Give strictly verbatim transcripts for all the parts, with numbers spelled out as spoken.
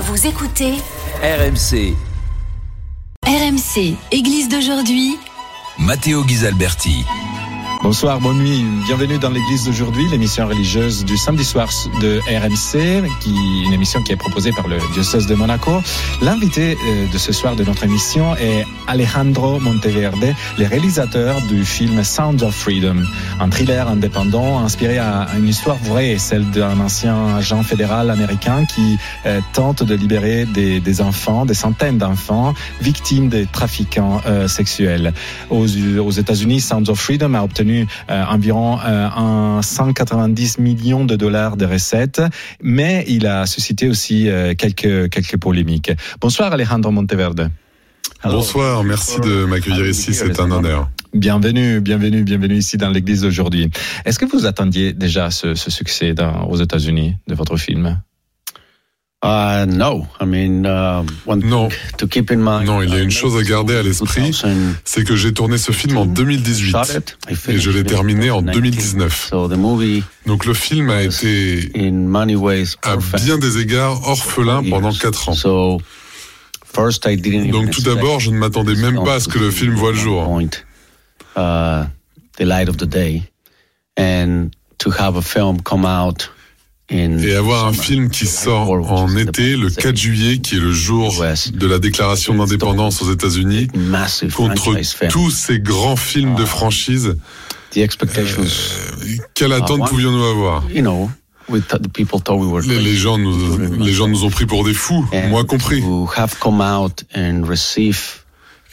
Vous écoutez R M C. R M C, Église d'aujourd'hui. Matteo Ghisalberti. Bonsoir, bonne nuit, bienvenue dans l'Église d'aujourd'hui, l'émission religieuse du samedi soir de R M C, qui, une émission qui est proposée par le diocèse de Monaco. L'invité de ce soir de notre émission est Alejandro Monteverde, le réalisateur du film Sound of Freedom, un thriller indépendant inspiré à une histoire vraie, celle d'un ancien agent fédéral américain qui euh, tente de libérer des, des enfants, des centaines d'enfants, victimes des trafiquants euh, sexuels. Aux, aux États-Unis, Sound of Freedom a obtenu Euh, environ euh, un cent quatre-vingt-dix millions de dollars de recettes, mais il a suscité aussi euh, quelques, quelques polémiques. Bonsoir Alejandro Monteverde. Alors, bonsoir, merci de m'accueillir ici, c'est un honneur. Bienvenue, bienvenue, bienvenue ici dans l'Église d'aujourd'hui. Est-ce que vous attendiez déjà ce, ce succès dans, aux États-Unis de votre film ? Uh, no. I mean, uh, one non, to keep in mind, non, il y a une chose à garder à l'esprit, c'est que j'ai tourné ce film en deux mille dix-huit et je l'ai terminé en deux mille dix-neuf. Donc le film a été, à bien des égards, orphelin pendant quatre ans. Donc tout d'abord, je ne m'attendais même pas à ce que le film voie le jour. Et avoir un film qui sort en été, le quatre juillet, qui est le jour de la déclaration d'indépendance aux États-Unis, contre tous ces grands films de franchise, euh, quelle attente pouvions-nous avoir ? Les, les, gens nous, les gens nous ont pris pour des fous, moi compris.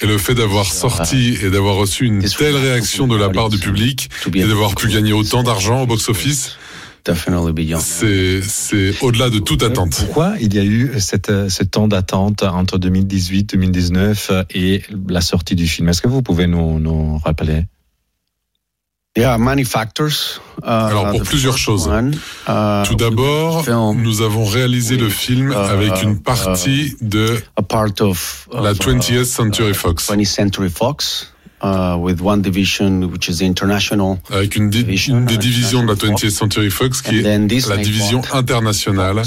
Et le fait d'avoir sorti et d'avoir reçu une telle réaction de la part du public, et d'avoir pu gagner autant d'argent au box-office, C'est, c'est au-delà de toute attente. Pourquoi il y a eu cette, ce temps d'attente entre deux mille dix-huit deux mille dix-neuf et la sortie du film? Est-ce que vous pouvez nous, nous rappeler? Alors pour plusieurs choses. Tout d'abord, nous avons réalisé le film avec une partie de la twentieth Century Fox. Uh, with one division which is international, avec une, di- une des divisions de la twentieth Century Fox qui est la division internationale,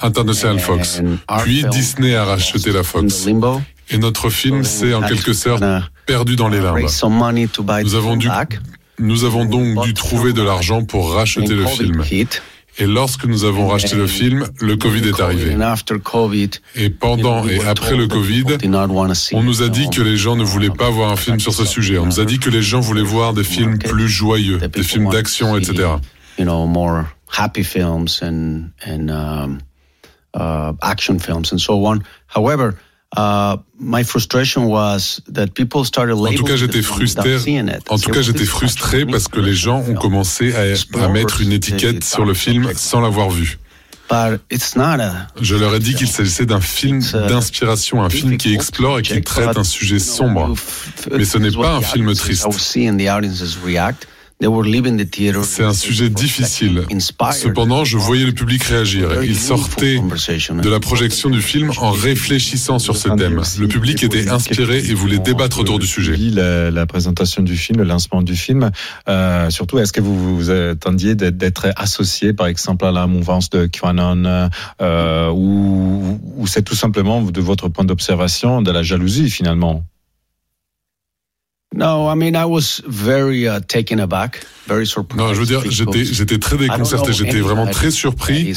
International Fox. Puis Disney a racheté la Fox. Et notre film s'est en quelque sorte perdu dans les limbes. Nous avons dû, nous avons donc dû trouver de l'argent pour racheter le film. Et lorsque nous avons racheté le film, le Covid est arrivé. Et pendant et après le Covid, on nous a dit que les gens ne voulaient pas voir un film sur ce sujet. On nous a dit que les gens voulaient voir des films plus joyeux, des films d'action, et cetera. En tout cas, j'étais frustré. En tout cas, j'étais frustré parce que les gens ont commencé à, à mettre une étiquette sur le film sans l'avoir vu. Je leur ai dit qu'il s'agissait d'un film d'inspiration, un film qui explore et qui traite un sujet sombre. Mais ce n'est pas un film triste. C'est un sujet difficile. Cependant, je voyais le public réagir. Il sortait de la projection du film en réfléchissant sur ce thème. Le public était inspiré et voulait débattre autour du sujet. La, la présentation du film, le lancement du film, euh, surtout, est-ce que vous vous attendiez d'être, d'être associé, par exemple, à la mouvance de QAnon, euh, ou, ou c'est tout simplement, de votre point d'observation, de la jalousie, finalement ? Non, je veux dire, j'étais, j'étais très déconcerté, j'étais vraiment très surpris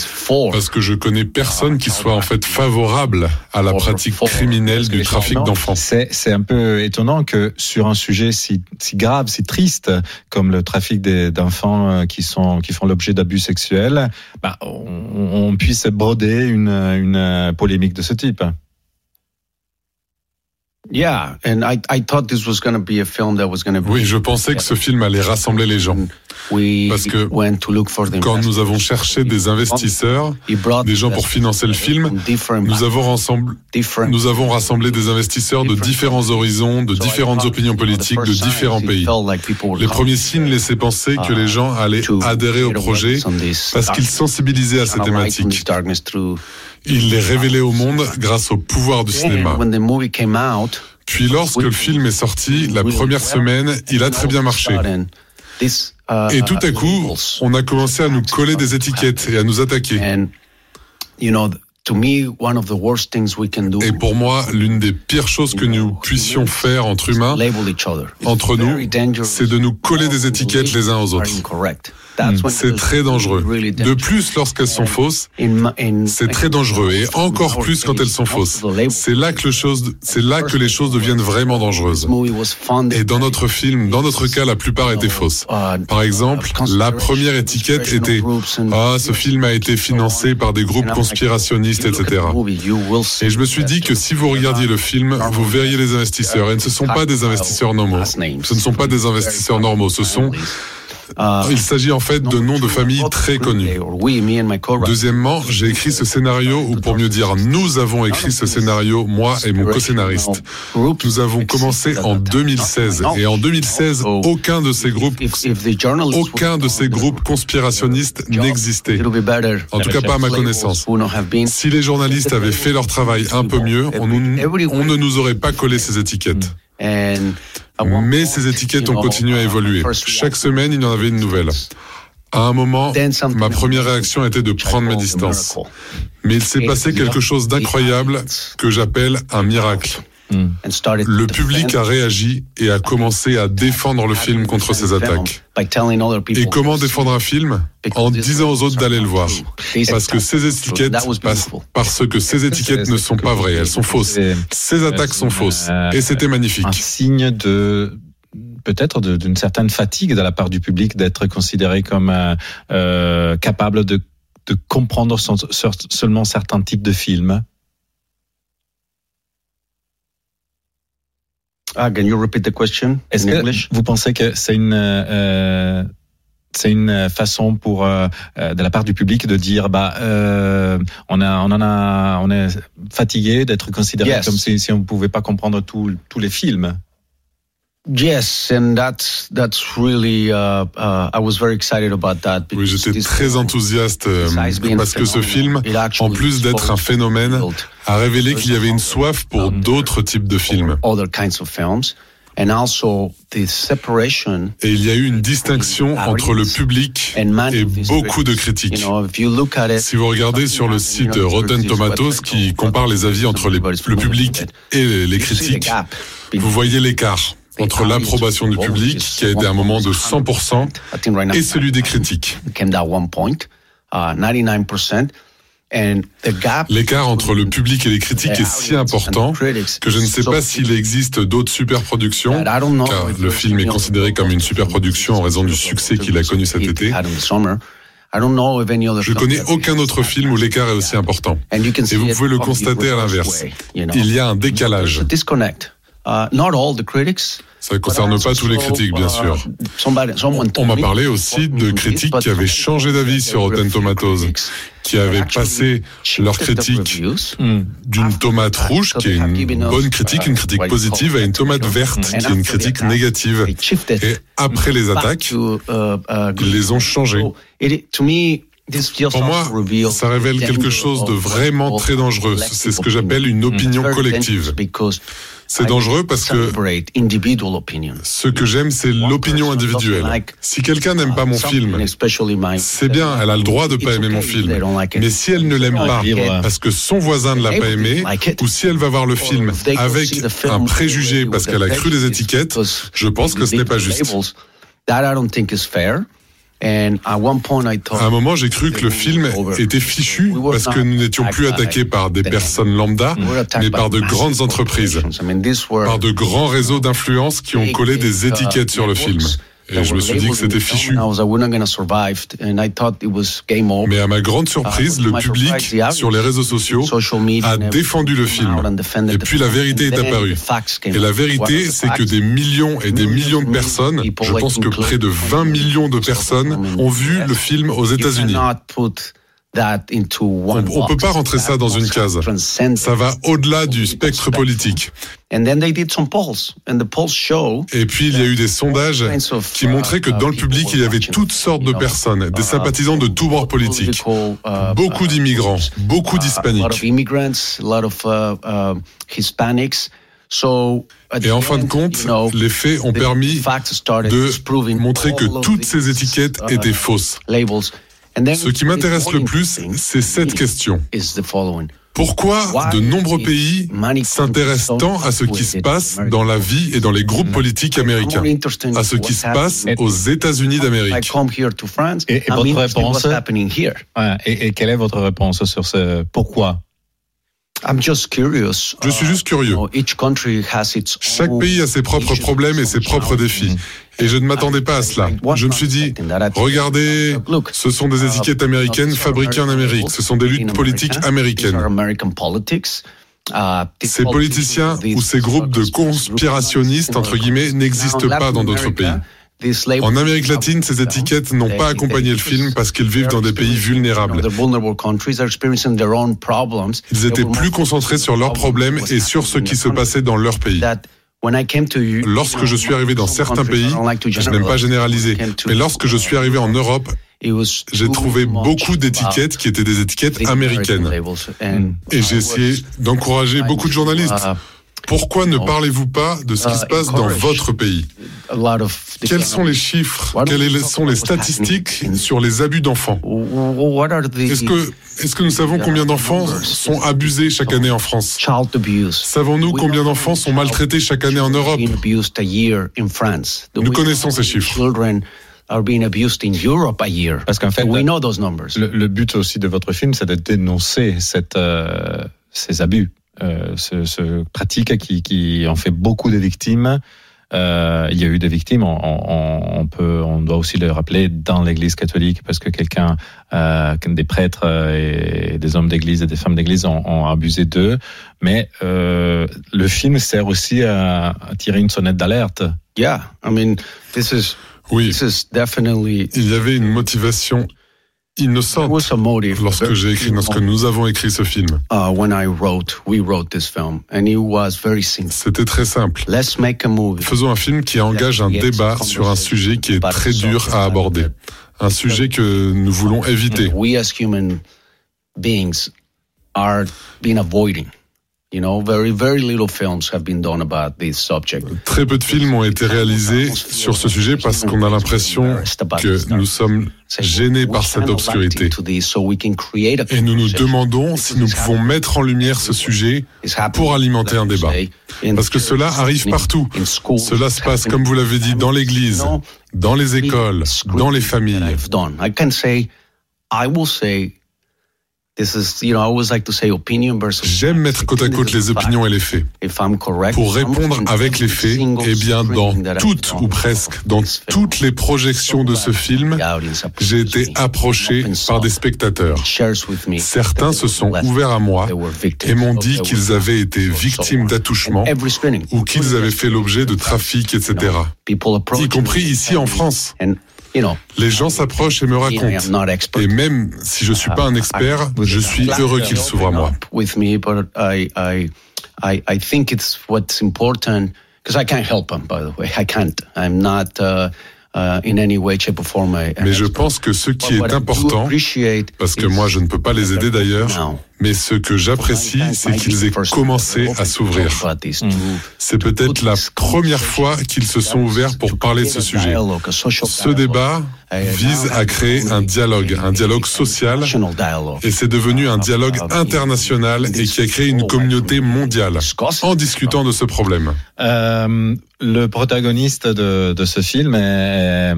parce que je connais personne qui soit en fait favorable à la pratique criminelle du trafic d'enfants. C'est, c'est un peu étonnant que sur un sujet si, si grave, si triste comme le trafic des, d'enfants qui sont, qui font l'objet d'abus sexuels, bah, on, on puisse broder une, une polémique de ce type. Yeah, and I, I thought this was going to be a film that was going to be. Oui, je pensais que ce film allait rassembler les gens. Parce que quand nous avons cherché des investisseurs, des gens pour financer le film, nous avons rassemblé, nous avons rassemblé des investisseurs de différents horizons, de différentes opinions politiques, de différents pays. Les premiers signes laissaient penser que les gens allaient adhérer au projet parce qu'ils sensibilisaient à ces thématiques. Il les révélait au monde grâce au pouvoir du cinéma. Puis lorsque le film est sorti, la première semaine, il a très bien marché. Et tout à coup, on a commencé à nous coller des étiquettes et à nous attaquer. Et pour moi, l'une des pires choses que nous puissions faire entre humains, entre nous, c'est de nous coller des étiquettes les uns aux autres. C'est très dangereux. De plus, lorsqu'elles sont fausses, c'est très dangereux. Et encore plus quand elles sont fausses. C'est là que, le chose, c'est là que les choses deviennent vraiment dangereuses. Et dans notre film, dans notre cas, la plupart étaient fausses. Par exemple, la première étiquette était « Ah, ce film a été financé par des groupes conspirationnistes, et cetera » Et je me suis dit que si vous regardiez le film, vous verriez les investisseurs. Et ce ne sont pas des investisseurs normaux. Ce ne sont pas des investisseurs normaux. Ce sont... Il s'agit en fait de noms de familles très connus. Deuxièmement, j'ai écrit ce scénario, ou pour mieux dire, nous avons écrit ce scénario, moi et mon co-scénariste. Nous avons commencé en deux mille seize, et en deux mille seize, aucun de ces groupes, aucun de ces groupes conspirationnistes n'existait. En tout cas, pas à ma connaissance. Si les journalistes avaient fait leur travail un peu mieux, on, on ne nous aurait pas collé ces étiquettes. Mais ces étiquettes ont continué à évoluer. Chaque semaine, il y en avait une nouvelle. À un moment, ma première réaction était de prendre mes distances. Mais il s'est passé quelque chose d'incroyable que j'appelle un miracle. Le public a réagi et a commencé à défendre le film contre ces attaques. Et comment défendre un film ? En disant aux autres d'aller le voir. Parce que ces étiquettes, parce que ces étiquettes ne sont pas vraies, elles sont fausses. Ces attaques sont fausses. Et c'était magnifique. Un signe de... peut-être d'une certaine fatigue de la part du public d'être considéré comme euh, capable de, de comprendre son, seulement certains types de films. Ah, can you repeat the question Est-ce in que English? Vous pensez que c'est une euh, c'est une façon pour euh, de la part du public de dire bah euh, on a on en a on est fatigué d'être considéré yes. comme si, si on ne pouvait pas comprendre tous tous les films. Yes, and that's that's really. Uh, uh, I was very excited about that. Oui, j'étais très enthousiaste euh, parce que ce film, en plus d'être un phénomène, a révélé qu'il y avait une soif pour d'autres types de films. Other kinds of films. And also the separation. Et il y a eu une distinction entre le public et beaucoup de critiques. Si vous regardez sur le site Rotten Tomatoes qui compare les avis entre les, le public et les critiques, vous voyez l'écart entre l'approbation du public, qui a été un moment de cent pour cent, et celui des critiques. L'écart entre le public et les critiques est si important que je ne sais pas s'il existe d'autres superproductions, car le film est considéré comme une superproduction en raison du succès qu'il a connu cet été. Je ne connais aucun autre film où l'écart est aussi important. Et vous pouvez le constater à l'inverse. Il y a un décalage. Uh, not all the critics. Ça ne concerne pas tous les critiques, bien sûr. On m'a parlé aussi de critiques qui avaient changé d'avis sur Rotten Tomatoes, qui avaient passé leur critique d'une tomate rouge, qui est une bonne critique, une critique positive, à une tomate verte, qui est une critique négative. Et après les attaques, ils les ont changés. Pour moi, ça révèle quelque chose de vraiment très dangereux. C'est ce que j'appelle une opinion collective. C'est dangereux parce que ce que j'aime, c'est l'opinion individuelle. Si quelqu'un n'aime pas mon film, c'est bien, elle a le droit de ne pas aimer mon film. Mais si elle ne l'aime pas, parce que son voisin ne l'a pas aimé, ou si elle va voir le film avec un préjugé parce qu'elle a cru les étiquettes, je pense que ce n'est pas juste. À un moment, j'ai cru que le film était fichu parce que nous n'étions plus attaqués par des personnes lambda, mais par de grandes entreprises, par de grands réseaux d'influence qui ont collé des étiquettes sur le film. Et je me suis dit que c'était fichu. Mais à ma grande surprise, le public, sur les réseaux sociaux, a défendu le film. Et puis la vérité est apparue. Et la vérité, c'est que des millions et des millions de personnes, je pense que près de vingt millions de personnes, ont vu le film aux États-Unis. On ne peut pas rentrer ça dans une case. Ça va au-delà du spectre politique. Et puis, il y a eu des sondages qui montraient que dans le public, il y avait toutes sortes de personnes, des sympathisants de tous bords politiques, beaucoup d'immigrants, beaucoup d'hispaniques. Et en fin de compte, les faits ont permis de montrer que toutes ces étiquettes étaient fausses. Ce qui m'intéresse le plus, c'est cette question. Pourquoi de nombreux pays s'intéressent tant à ce qui se passe dans la vie et dans les groupes politiques américains, à ce qui se passe aux États-Unis d'Amérique? Et, et votre réponse, ouais, et, et quelle est votre réponse sur ce pourquoi? Je suis juste curieux. Chaque pays a ses propres problèmes et ses propres défis. Et je ne m'attendais pas à cela. Je me suis dit, regardez, ce sont des étiquettes américaines fabriquées en Amérique. Ce sont des luttes politiques américaines. Ces politiciens ou ces groupes de conspirationnistes, entre guillemets, n'existent pas dans d'autres pays. En Amérique latine, ces étiquettes n'ont pas accompagné le film parce qu'ils vivent dans des pays vulnérables. Ils étaient plus concentrés sur leurs problèmes et sur ce qui se passait dans leur pays. Lorsque je suis arrivé dans certains pays, je n'aime pas généraliser, mais lorsque je suis arrivé en Europe, j'ai trouvé beaucoup d'étiquettes qui étaient des étiquettes américaines. Et j'ai essayé d'encourager beaucoup de journalistes. Pourquoi ne parlez-vous pas de ce qui se passe dans votre pays? Quels sont les chiffres? Quelles sont les statistiques sur les abus d'enfants? Est-ce que, est-ce que nous savons combien d'enfants sont abusés chaque année en France? Savons-nous combien d'enfants sont maltraités chaque année en Europe? Nous connaissons ces chiffres. Are being abused in Europe a year. Parce qu'en fait, we know those numbers. Le, le but aussi de votre film, c'est de dénoncer cette, euh, ces abus. Euh, ce, ce pratique qui, qui en fait beaucoup de victimes. Euh, il y a eu des victimes, on, on, on, peut, on doit aussi le rappeler, dans l'Église catholique, parce que quelqu'un, euh, des prêtres et des hommes d'Église et des femmes d'Église ont, ont abusé d'eux. Mais euh, le film sert aussi à, à tirer une sonnette d'alerte. Yeah, I mean, this is, oui, this is definitely... il y avait une motivation innocente lorsque j'ai écrit, lorsque nous avons écrit ce film. C'était très simple. Faisons un film qui engage un débat sur un sujet qui est très dur à aborder, un sujet que nous voulons éviter. Très peu de films ont été réalisés sur ce sujet parce qu'on a l'impression que nous sommes gênés par cette obscurité. Et nous nous demandons si nous pouvons mettre en lumière ce sujet pour alimenter un débat. Parce que cela arrive partout. Cela se passe, comme vous l'avez dit, dans l'église, dans les écoles, dans les familles. J'aime mettre côte à côte les opinions et les faits. Pour répondre avec les faits, eh bien, dans toutes ou presque, dans toutes les projections de ce film, j'ai été approché par des spectateurs. Certains se sont ouverts à moi et m'ont dit qu'ils avaient été victimes d'attouchements ou qu'ils avaient fait l'objet de trafic, et cetera, y compris ici en France. Les gens s'approchent et me racontent. Et même si je ne suis pas un expert, je suis heureux qu'ils s'ouvrent à moi. Mais je pense que ce qui est important, parce que moi je ne peux pas les aider d'ailleurs, mais ce que j'apprécie, c'est qu'ils aient commencé à s'ouvrir. Mmh. C'est peut-être la première fois qu'ils se sont ouverts pour parler de ce sujet. Ce débat vise à créer un dialogue, un dialogue social, et c'est devenu un dialogue international et qui a créé une communauté mondiale en discutant de ce problème. Euh, le protagoniste de, de ce film est,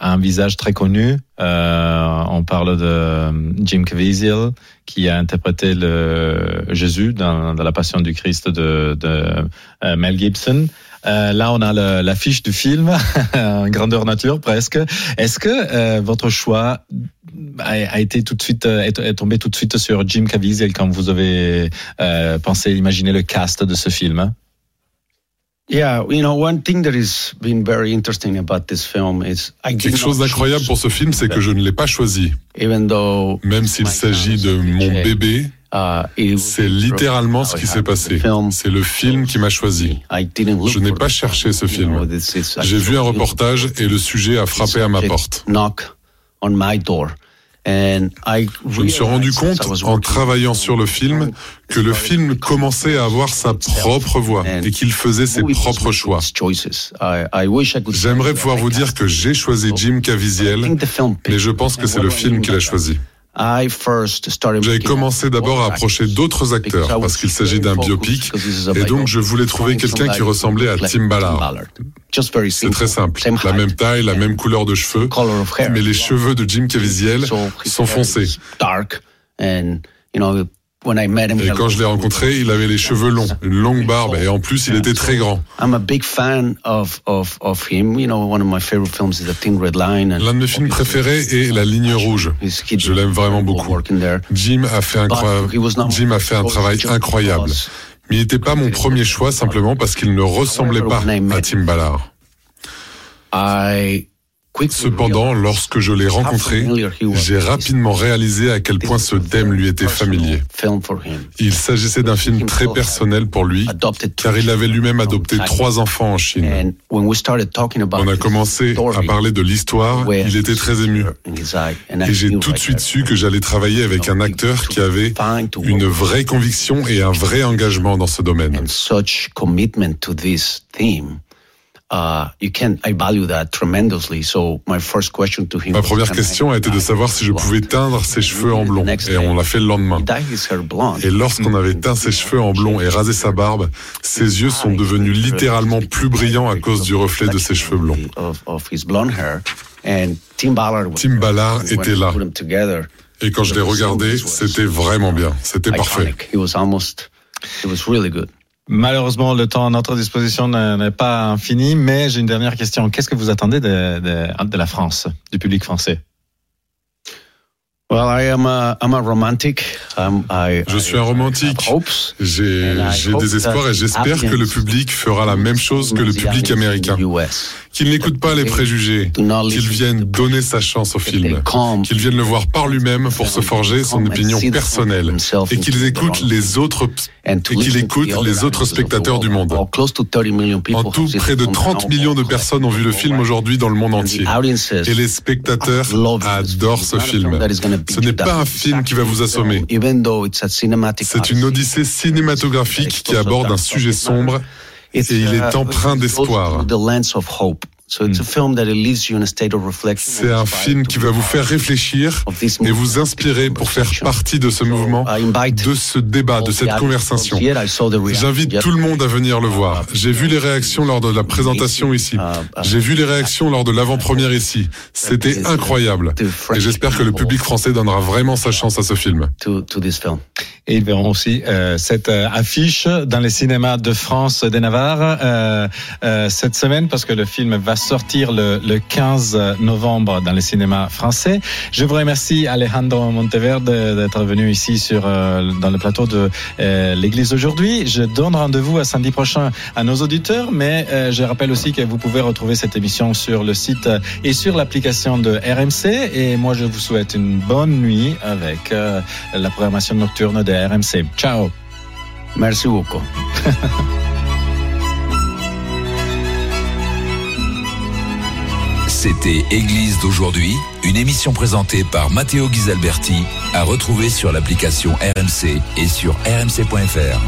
a un visage très connu. Euh, on parle de Jim Caviezel, qui a interprété le Jésus dans, dans La Passion du Christ de, de euh, Mel Gibson. Euh, là, on a le, l'affiche du film, en grandeur nature presque. Est-ce que euh, votre choix a, a été tout de suite, est, est tombé tout de suite sur Jim Caviezel quand vous avez euh, pensé, imaginé le cast de ce film? Quelque chose d'incroyable pour ce film, c'est que je ne l'ai pas choisi. Même s'il s'agit de mon bébé, c'est littéralement ce qui s'est passé. C'est le film qui m'a choisi. Je n'ai pas cherché ce film. J'ai vu un reportage et le sujet a frappé à ma porte. Je me suis rendu compte en travaillant sur le film que le film commençait à avoir sa propre voix et qu'il faisait ses propres choix. J'aimerais pouvoir vous dire que j'ai choisi Jim Caviezel, mais je pense que c'est le film qu'il a choisi. J'ai commencé d'abord à approcher d'autres acteurs parce qu'il s'agit d'un biopic et donc je voulais trouver quelqu'un qui ressemblait à Tim Ballard. C'est très simple, la même taille, la même couleur de cheveux, mais les cheveux de Jim Caviezel sont foncés. Et quand je l'ai rencontré, il avait les cheveux longs, une longue barbe, et en plus, il était très grand. L'un de mes films préférés est La Ligne Rouge. Je l'aime vraiment beaucoup. Jim a fait un, Jim a fait un travail incroyable. Mais il n'était pas mon premier choix, simplement parce qu'il ne ressemblait pas à Tim Ballard. Cependant, lorsque je l'ai rencontré, j'ai rapidement réalisé à quel point ce thème lui était familier. Il s'agissait d'un film très personnel pour lui, car il avait lui-même adopté trois enfants en Chine. On a commencé à parler de l'histoire, il était très ému. Et j'ai tout de suite su que j'allais travailler avec un acteur qui avait une vraie conviction et un vrai engagement dans ce domaine. Uh, you can, I value that tremendously. So my first question to him. Ma première question a été de savoir si je pouvais teindre ses cheveux en blond, et on l'a fait le lendemain. Et lorsqu'on avait teint ses cheveux en blond et rasé sa barbe, ses yeux sont devenus littéralement plus brillants à cause du reflet de ses cheveux blonds. Tim Ballard était là. Et quand je l'ai regardé, c'était vraiment bien. C'était parfait. It was really good. Malheureusement, le temps à notre disposition n'est pas infini, mais j'ai une dernière question. Qu'est-ce que vous attendez de, de, de la France, du public français? Je suis un romantique. J'ai, j'ai des espoirs et j'espère que le public fera la même chose que le public américain. Qu'il n'écoute pas les préjugés, qu'il vienne donner sa chance au film, qu'il vienne le voir par lui-même pour se forger son opinion personnelle et qu'il écoute les autres, et qu'il écoute les autres spectateurs du monde. En tout, près de trente millions de personnes ont vu le film aujourd'hui dans le monde entier et les spectateurs adorent ce film. Ce n'est pas un film qui va vous assommer. C'est une odyssée cinématographique qui aborde un sujet sombre et il est empreint d'espoir. C'est un film qui va vous faire réfléchir et vous inspirer pour faire partie de ce mouvement, de ce débat, de cette conversation. J'invite tout le monde à venir le voir. J'ai vu les réactions lors de la présentation ici. J'ai vu les réactions lors de l'avant-première ici. C'était incroyable. Et j'espère que le public français donnera vraiment sa chance à ce film. Et ils verront aussi euh, cette euh, affiche dans les cinémas de France des Navarre euh, euh, cette semaine, parce que le film va sortir le, le quinze novembre dans les cinémas français. Je vous remercie, Alejandro Monteverde, d'être venu ici sur, euh, dans le plateau de euh, l'Église d'aujourd'hui. Je donne rendez-vous à samedi prochain à nos auditeurs, mais euh, je rappelle aussi que vous pouvez retrouver cette émission sur le site et sur l'application de R M C. Et moi, je vous souhaite une bonne nuit avec euh, la programmation nocturne de R M C. Ciao. Merci beaucoup. C'était Église d'aujourd'hui, une émission présentée par Matteo Ghisalberti, à retrouver sur l'application R M C et sur r m c point f r.